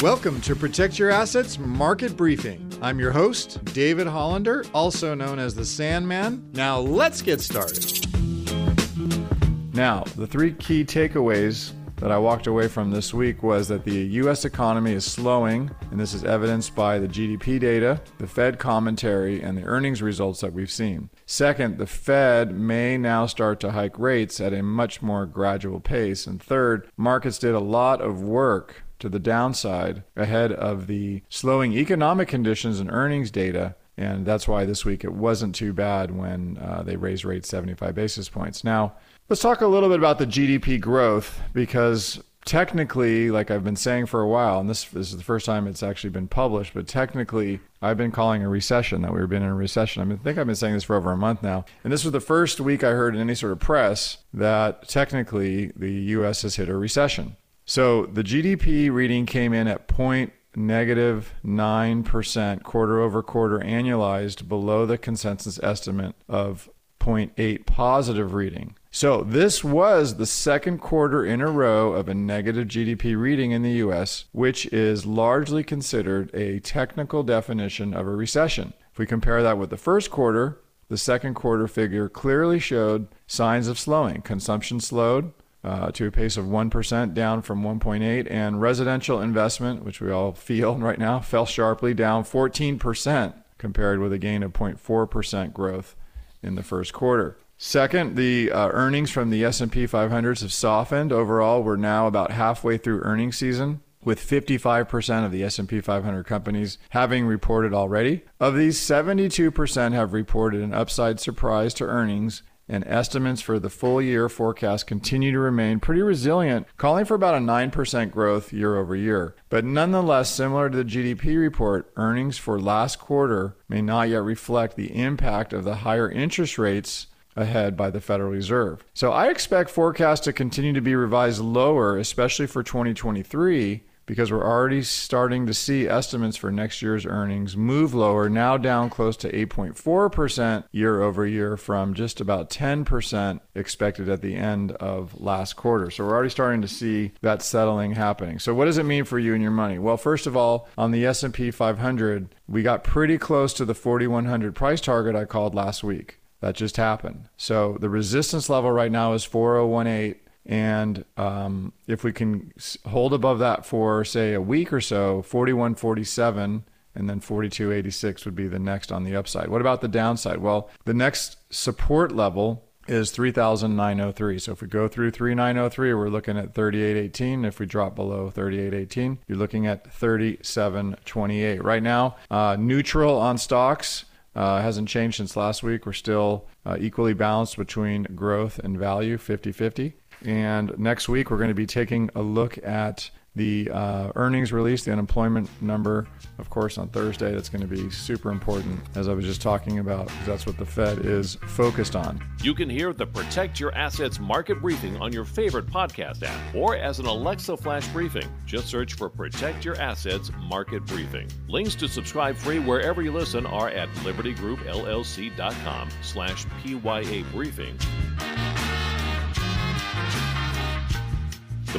Welcome to Protect Your Assets Market Briefing. I'm your host, David Hollander, also known as the Sandman. Now let's get started. Now, the three key takeaways that I walked away from this week was that the U.S. economy is slowing, and this is evidenced by the GDP data, the Fed commentary, and the earnings results that we've seen. Second, the Fed may now start to hike rates at a much more gradual pace. And third, markets did a lot of work to the downside ahead of the slowing economic conditions and earnings data. And that's why this week it wasn't too bad when they raised rates 75 basis points. Now, let's talk a little bit about the GDP growth, because technically, like I've been saying for a while, and this is the first time it's actually been published, but technically I've been calling a recession, that we've been in a recession. I think I've been saying this for over a month now. And this was the first week I heard in any sort of press that technically the U.S. has hit a recession. So the GDP reading came in at -9% quarter over quarter annualized, below the consensus estimate of 0.8 positive reading. So this was the second quarter in a row of a negative GDP reading in the U.S., which is largely considered a technical definition of a recession. If we compare that with the first quarter, the second quarter figure clearly showed signs of slowing. Consumption slowed to a pace of 1%, down from 1.8, and residential investment, which we all feel right now, fell sharply, down 14% compared with a gain of 0.4% growth in the first quarter. Second, the earnings from the S&P 500s have softened. Overall, we're now about halfway through earnings season, with 55% of the S&P 500 companies having reported already. Of these, 72% have reported an upside surprise to earnings, and estimates for the full year forecast continue to remain pretty resilient, calling for about a 9% growth year over year. But nonetheless, similar to the GDP report, earnings for last quarter may not yet reflect the impact of the higher interest rates ahead by the Federal Reserve. So I expect forecasts to continue to be revised lower, especially for 2023, because we're already starting to see estimates for next year's earnings move lower, now down close to 8.4% year over year from just about 10% expected at the end of last quarter. So we're already starting to see that settling happening. So what does it mean for you and your money? Well, first of all, on the S&P 500, we got pretty close to the 4,100 price target I called last week. That just happened. So the resistance level right now is 4018. And if we can hold above that for, say, a week or so, 4147 and then 4286 would be the next on the upside. What about the downside? Well, the next support level is 3,903. So if we go through 3,903, we're looking at 3,818. If we drop below 3,818, you're looking at 3,728. Right now, neutral on stocks. Hasn't changed since last week. We're still equally balanced between growth and value, 50-50. And next week, we're going to be taking a look at the earnings release, the unemployment number, of course, on Thursday. That's going to be super important, as I was just talking about, because that's what the Fed is focused on. You can hear the Protect Your Assets Market Briefing on your favorite podcast app or as an Alexa Flash Briefing. Just search for Protect Your Assets Market Briefing. Links to subscribe free wherever you listen are at libertygroupllc.com/PYA briefing. The